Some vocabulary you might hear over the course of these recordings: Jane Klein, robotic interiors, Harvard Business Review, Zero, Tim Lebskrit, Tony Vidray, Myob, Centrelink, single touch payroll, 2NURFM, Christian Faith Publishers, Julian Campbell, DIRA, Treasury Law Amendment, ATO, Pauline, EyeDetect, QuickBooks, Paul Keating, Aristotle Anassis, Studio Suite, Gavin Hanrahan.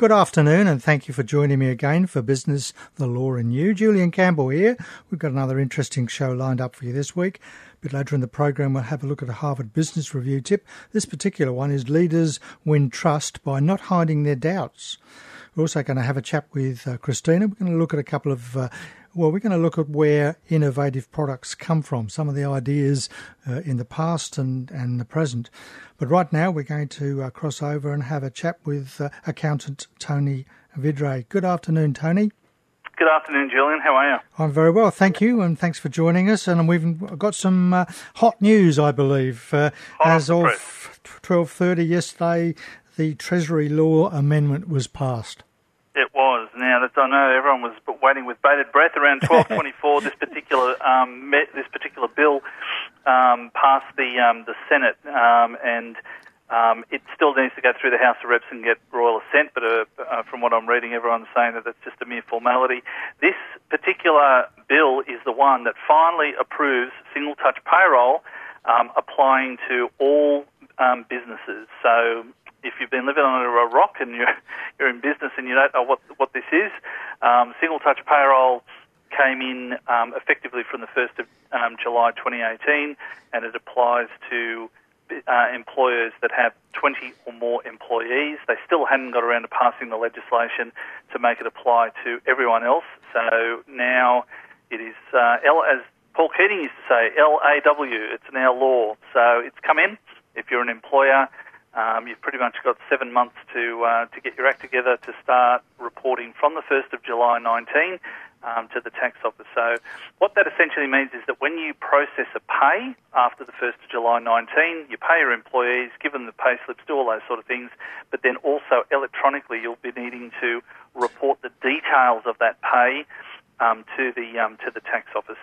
Good afternoon, and thank you for joining me again for Business, the Law and You. Julian Campbell here. We've got another interesting show lined up for you this week. A bit later in the program, we'll have a look at a Harvard Business Review tip. This particular one is leaders win trust by not hiding their doubts. We're also going to have a chat with Christina. We're going to look at a couple of we're going to look at where innovative products come from, some of the ideas in the past and the present. But right now we're going to cross over and have a chat with accountant Tony Vidray. Good afternoon, Tony. Good afternoon, Julian. How are you? I'm very well, thank you, and thanks for joining us. And we've got some hot news, I believe. As of 12:30 yesterday, the Treasury Law Amendment was passed. It was. Now, I know everyone was waiting with bated breath. Around 12:24, this particular bill passed the Senate, and it still needs to go through the House of Reps and get royal assent. But from what I'm reading, everyone's saying that it's just a mere formality. This particular bill is the one that finally approves single touch payroll applying to all businesses. So, if you've been living under a rock and you're in business and you don't know what this is, single-touch payroll came in effectively from the 1st of July 2018, and it applies to employers that have 20 or more employees. They still hadn't got around to passing the legislation to make it apply to everyone else. So now it is, as Paul Keating used to say, LAW, it's now law. So it's come in. If you're an employer, you've pretty much got 7 months to get your act together to start reporting from the 1st of July 19 to the tax office. So what that essentially means is that when you process a pay after the 1st of July 19, you pay your employees, give them the pay slips, do all those sort of things, but then also electronically you'll be needing to report the details of that pay to the tax office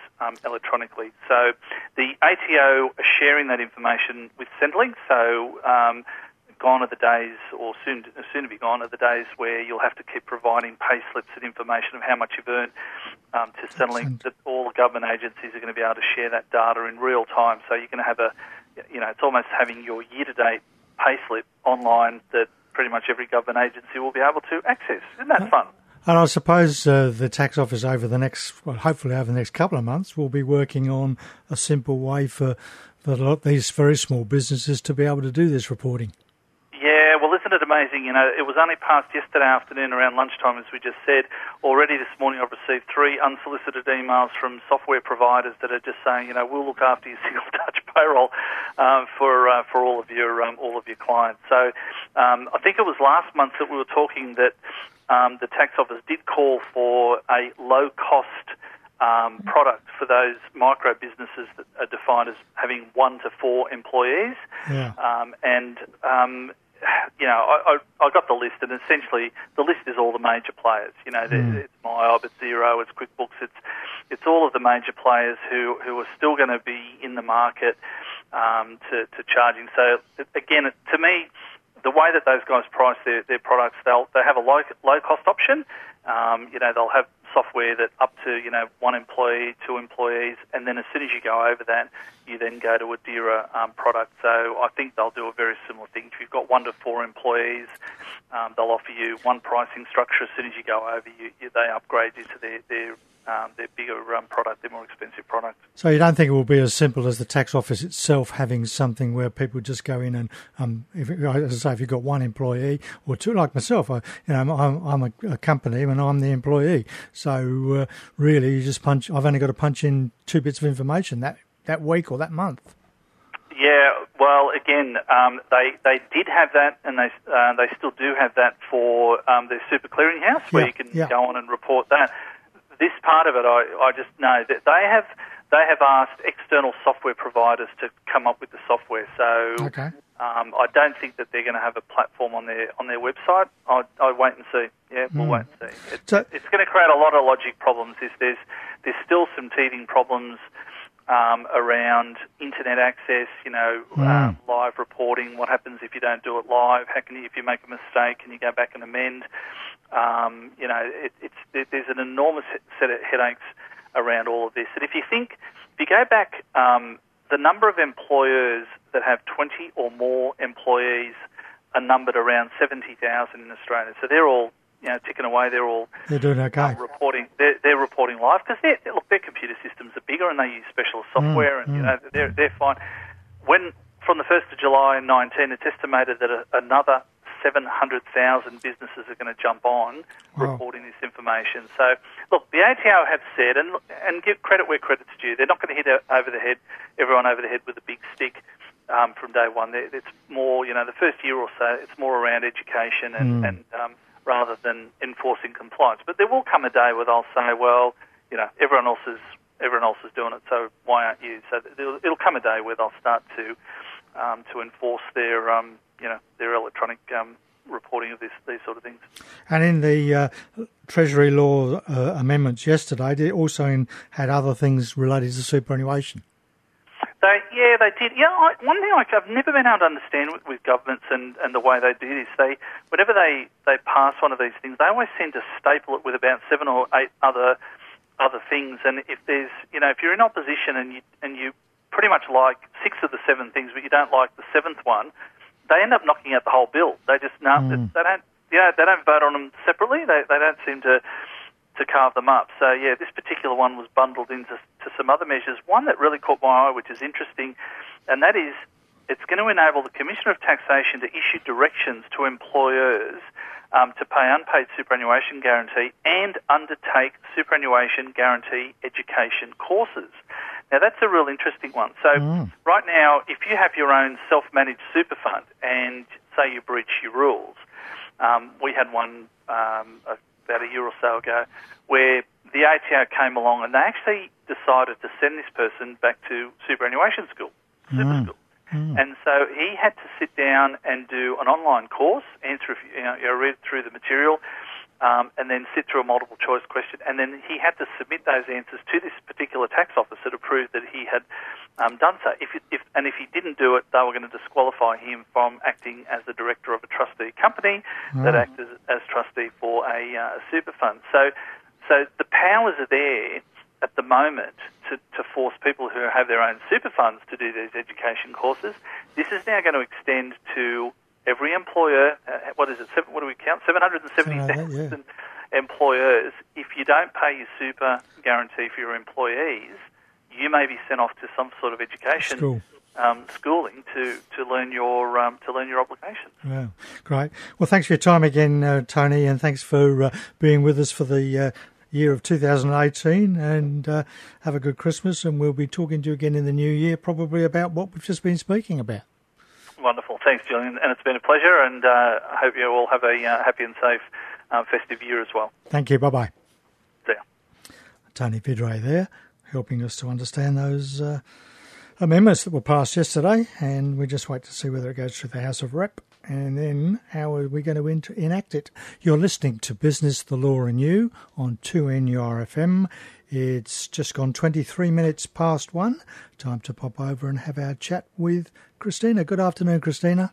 electronically. So the ATO are sharing that information with Centrelink. So gone are the days, or soon to be gone, are the days where you'll have to keep providing pay slips and information of how much you've earned to Centrelink. That all the government agencies are going to be able to share that data in real time. So you're going to have it's almost having your year-to-date pay slip online that pretty much every government agency will be able to access. Isn't that fun? And I suppose the tax office over the next couple of months, will be working on a simple way for these very small businesses to be able to do this reporting. Yeah, well, isn't it amazing? You know, it was only passed yesterday afternoon around lunchtime, as we just said. Already this morning I've received 3 unsolicited emails from software providers that are just saying, you know, we'll look after your single touch payroll for all of your clients. So I think it was last month that we were talking that the tax office did call for a low-cost product for those micro businesses that are defined as having 1 to 4 employees. Yeah. I got the list, and essentially the list is all the major players. You know, it's Myob, it's Zero, it's QuickBooks, it's all of the major players who are still going to be in the market to charging. So again, to me, the way that those guys price their products, they have a low cost option. They'll have software that up to 1 employee, 2 employees, and then as soon as you go over that, you then go to a DIRA product. So I think they'll do a very similar thing. If you've got 1 to 4 employees, they'll offer you one pricing structure. As soon as you go over, they upgrade you to their bigger product, their more expensive product. So you don't think it will be as simple as the tax office itself having something where people just go in and, if you've got 1 employee or 2, like myself, I'm a company and I'm the employee. So really, I've only got to punch in 2 bits of information that week or that month. Yeah, well, again, they did have that, and they still do have that for their super clearinghouse, where you can go on and report that. This part of it, I just know that they have asked external software providers to come up with the software. So I don't think that they're going to have a platform on their website. I wait and see. Yeah, we'll wait and see. It's going to create a lot of logic problems. There's still some teething problems around internet access, live reporting. What happens if you don't do it live? How can you, if you make a mistake, can you go back and amend? There's an enormous set of headaches around all of this. And if you go back, the number of employers that have 20 or more employees are numbered around 70,000 in Australia. So they're all, you know, ticking away. They're all doing okay. Reporting live because look, their computer systems are bigger and they use specialist software, and you know they're fine. When from the 1st of July 2019, it's estimated that another 700,000 businesses are going to jump on reporting this information. So, look, the ATO have said, and give credit where credit's due, they're not going to hit everyone over the head with a big stick from day one. It's more, you know, the first year or so, it's more around education and rather than enforcing compliance. But there will come a day where they'll say, well, you know, everyone else is doing it, so why aren't you? So it'll come a day where they'll start to enforce their their electronic reporting of these sort of things. And in the Treasury Law amendments yesterday, they also had other things related to superannuation. They did. Yeah, one thing I've never been able to understand with governments and the way they do this, whenever they pass one of these things, they always seem to staple it with about 7 or 8 other things. And if there's, you know, if you're in opposition and you pretty much like 6 of the 7 things, but you don't like the 7th one, they end up knocking out the whole bill. They just they don't vote on them separately. They don't seem to carve them up. So yeah, this particular one was bundled into some other measures. One that really caught my eye, which is interesting, and that is it's going to enable the Commissioner of Taxation to issue directions to employers to pay unpaid superannuation guarantee and undertake superannuation guarantee education courses. Now, that's a real interesting one. So right now, if you have your own self-managed super fund and say you breach your rules, we had one about a year or so ago where the ATO came along and they actually decided to send this person back to superannuation school, super school. And so he had to sit down and do an online course, read through the material, and then sit through a multiple choice question, and then he had to submit those answers to this particular tax officer to prove that he had done so. If he didn't do it, they were going to disqualify him from acting as the director of a trustee company that acts as trustee for a super fund. So the powers are there at the moment to force people who have their own super funds to do these education courses. This is now going to extend to every employer. 770,000 employers. If you don't pay your super guarantee for your employees, you may be sent off to some sort of education schooling to learn your obligations. Yeah, great. Well, thanks for your time again, Tony, and thanks for being with us for the year of 2018, and have a good Christmas. And we'll be talking to you again in the new year, probably about what we've just been speaking about. Wonderful. Thanks, Julian. And it's been a pleasure, and I hope you all have a happy and safe festive year as well. Thank you. Bye-bye. See ya. Tony Vidray there, helping us to understand those amendments that were passed yesterday, and we just wait to see whether it goes through the House of Rep, and then how are we going to enact it. You're listening to Business, the Law and You on 2NURFM. It's just gone 23 minutes past 1. Time to pop over and have our chat with Christina. Good afternoon, Christina.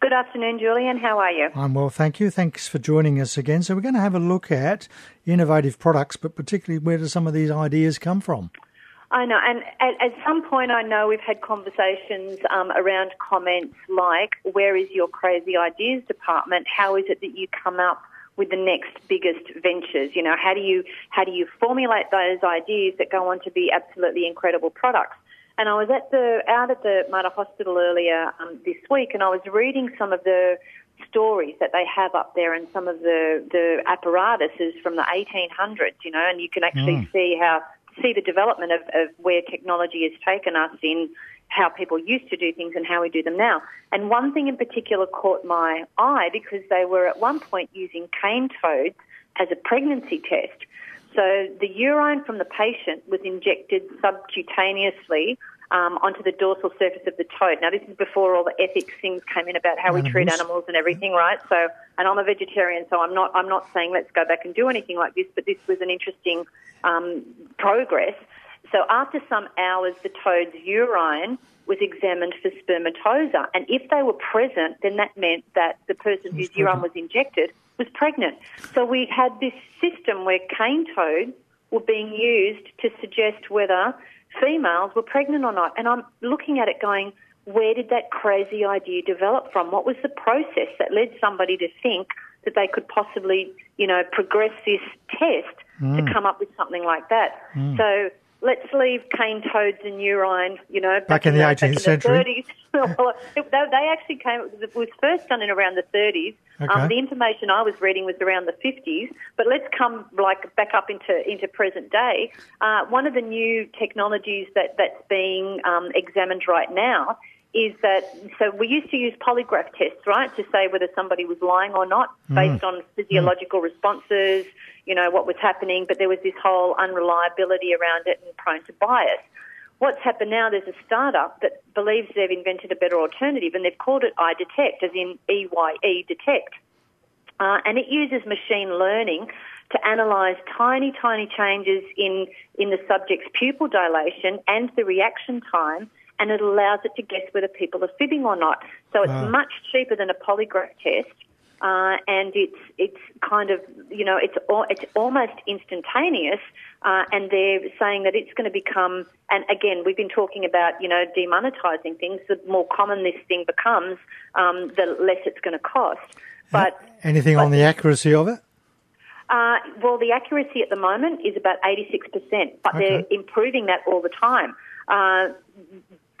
Good afternoon, Julian. How are you? I'm well, thank you. Thanks for joining us again. So we're going to have a look at innovative products, but particularly where do some of these ideas come from? I know, and at some point I know we've had conversations around comments like, where is your crazy ideas department? How is it that you come up with the next biggest ventures? You know, how do you formulate those ideas that go on to be absolutely incredible products? And I was out at the Mater Hospital earlier this week, and I was reading some of the stories that they have up there and some of the apparatuses from the 1800s, you know, and you can actually see the development of where technology has taken us in how people used to do things and how we do them now. And one thing in particular caught my eye because they were at one point using cane toads as a pregnancy test. So the urine from the patient was injected subcutaneously onto the dorsal surface of the toad. Now, this is before all the ethics things came in about how we treat animals and everything, right? So, and I'm a vegetarian, so I'm not saying let's go back and do anything like this, but this was an interesting progress. So after some hours, the toad's urine was examined for spermatosa, and if they were present, then that meant that the person whose urine was injected was pregnant. So we had this system where cane toads were being used to suggest whether females were pregnant or not. And I'm looking at it going, Where did that crazy idea develop from? What was the process that led somebody to think that they could possibly, you know, progress this test to come up with something like that? So let's leave cane toads and urine, you know, back in the 18th century. Well, they actually came, it was first done in around the 30s. Okay. The information I was reading was around the 50s, but let's come like back up into present day. One of the new technologies that's being examined right now is that, so we used to use polygraph tests, right, to say whether somebody was lying or not based on physiological responses, you know, what was happening, but there was this whole unreliability around it and prone to bias. What's happened now, there's a startup that believes they've invented a better alternative, and they've called it EyeDetect, as in EyeDetect. And it uses machine learning to analyse tiny, tiny changes in the subject's pupil dilation and the reaction time, and it allows it to guess whether people are fibbing or not. So it's much cheaper than a polygraph test. And it's kind of, you know, it's almost instantaneous, and they're saying that it's going to become, and again, we've been talking about, you know, demonetising things. The more common this thing becomes, the less it's going to cost. But anything on the accuracy of it? Well, the accuracy at the moment is about 86%, but they're improving that all the time.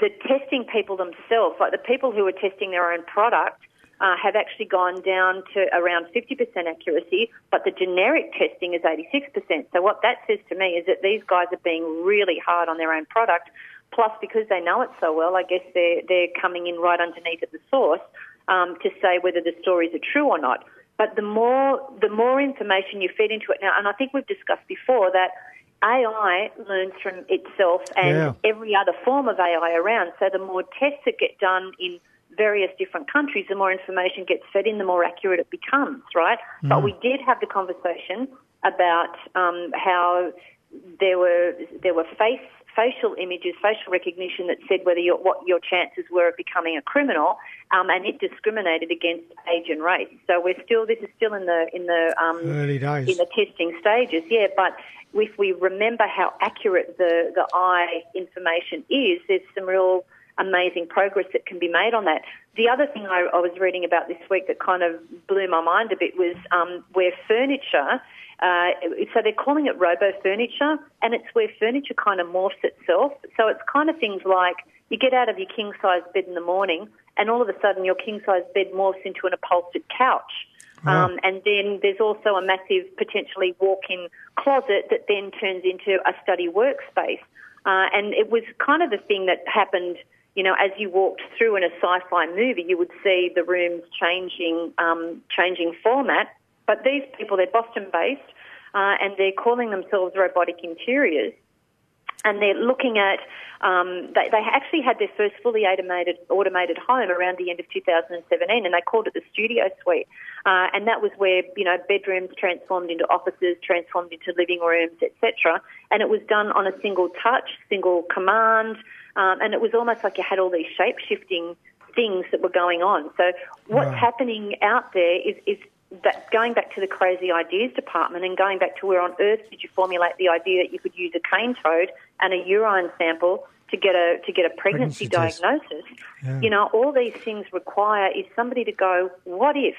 The testing people themselves, like the people who are testing their own product, have actually gone down to around 50% accuracy, but the generic testing is 86%. So what that says to me is that these guys are being really hard on their own product, plus because they know it so well, I guess they're coming in right underneath at the source to say whether the stories are true or not. But the more information you feed into it now, and I think we've discussed before that AI learns from itself and every other form of AI around, so the more tests that get done in various different countries, the more information gets fed in, the more accurate it becomes, right? But we did have the conversation about how there were facial images, facial recognition that said whether what your chances were of becoming a criminal, and it discriminated against age and race. So this is still in the early days, in the testing stages, but if we remember how accurate the eye information is, there's some real amazing progress that can be made on that. The other thing I was reading about this week that kind of blew my mind a bit was where furniture, so they're calling it robo-furniture, and it's where furniture kind of morphs itself. So it's kind of things like you get out of your king-size bed in the morning and all of a sudden your king-size bed morphs into an upholstered couch. And then there's also a massive potentially walk-in closet that then turns into a study workspace. And it was kind of the thing that happened. You know, as you walked through in a sci-fi movie, you would see the rooms changing format. But these people, they're Boston-based, and they're calling themselves Robotic Interiors. And they're looking at they actually had their first fully automated home around the end of 2017, and they called it the Studio Suite. And that was where, you know, bedrooms transformed into offices, transformed into living rooms, etc. And it was done on a single touch, single command, and it was almost like you had all these shape-shifting things that were going on. So what's happening out there is that going back to the crazy ideas department and going back to where on earth did you formulate the idea that you could use a cane toad and a urine sample to get a pregnancy diagnosis? You know, all these things require is somebody to go, what if?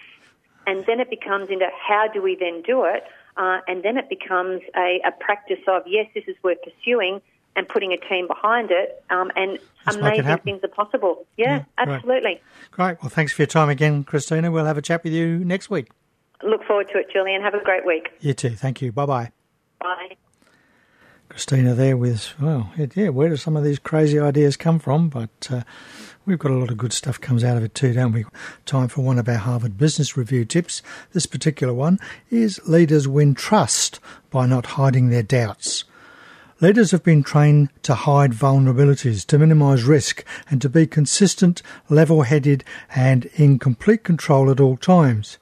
And then it becomes into how do we then do it? And then it becomes a practice of, yes, this is worth pursuing, and putting a team behind it, and just amazing things are possible. Yeah, absolutely. Great. Well, thanks for your time again, Christina. We'll have a chat with you next week. Look forward to it, Julian. Have a great week. You too. Thank you. Bye-bye. Bye. Christina there with, where do some of these crazy ideas come from? But we've got a lot of good stuff comes out of it too, don't we? Time for one of our Harvard Business Review tips. This particular one is leaders win trust by not hiding their doubts. Leaders have been trained to hide vulnerabilities, to minimise risk, and to be consistent, level-headed and in complete control at all times.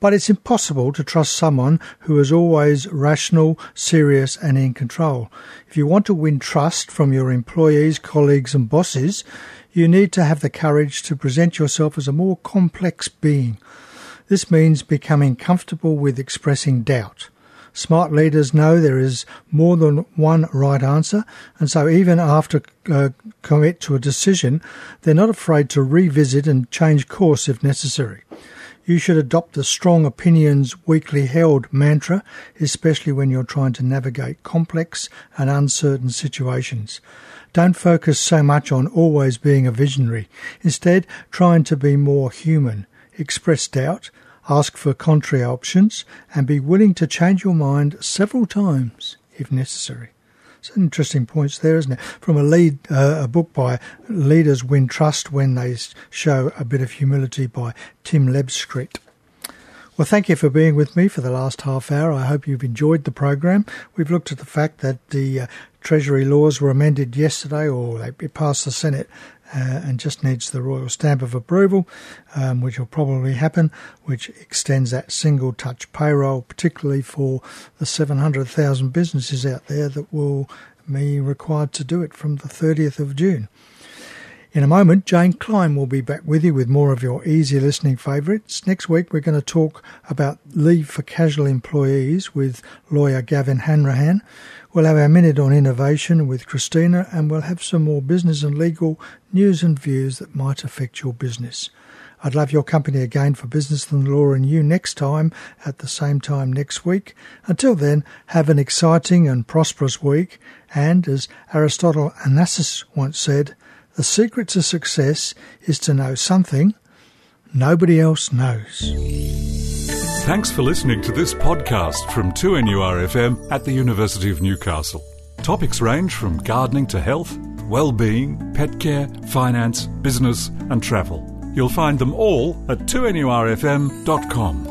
But it's impossible to trust someone who is always rational, serious and in control. If you want to win trust from your employees, colleagues and bosses, you need to have the courage to present yourself as a more complex being. This means becoming comfortable with expressing doubt. Smart leaders know there is more than one right answer, and so even after commit to a decision, they're not afraid to revisit and change course if necessary. You should adopt the strong opinions weakly held mantra, especially when you're trying to navigate complex and uncertain situations. Don't focus so much on always being a visionary. Instead, trying to be more human. Express doubt, ask for contrary options, and be willing to change your mind several times if necessary. Some interesting points there, isn't it? From a book by Leaders Win Trust When They Show a Bit of Humility by Tim Lebskrit. Well, thank you for being with me for the last half hour. I hope you've enjoyed the program. We've looked at the fact that the Treasury laws were amended yesterday, or they passed the Senate and just needs the royal stamp of approval, which will probably happen, which extends that single touch payroll, particularly for the 700,000 businesses out there that will be required to do it from the 30th of June. In a moment, Jane Klein will be back with you with more of your easy listening favourites. Next week, we're going to talk about leave for casual employees with lawyer Gavin Hanrahan. We'll have our minute on innovation with Christina, and we'll have some more business and legal news and views that might affect your business. I'd love your company again for Business and Law and You next time at the same time next week. Until then, have an exciting and prosperous week. And as Aristotle Anassis once said, the secret to success is to know something nobody else knows. Thanks for listening to this podcast from 2NURFM at the University of Newcastle. Topics range from gardening to health, well-being, pet care, finance, business and travel. You'll find them all at 2NURFM.com.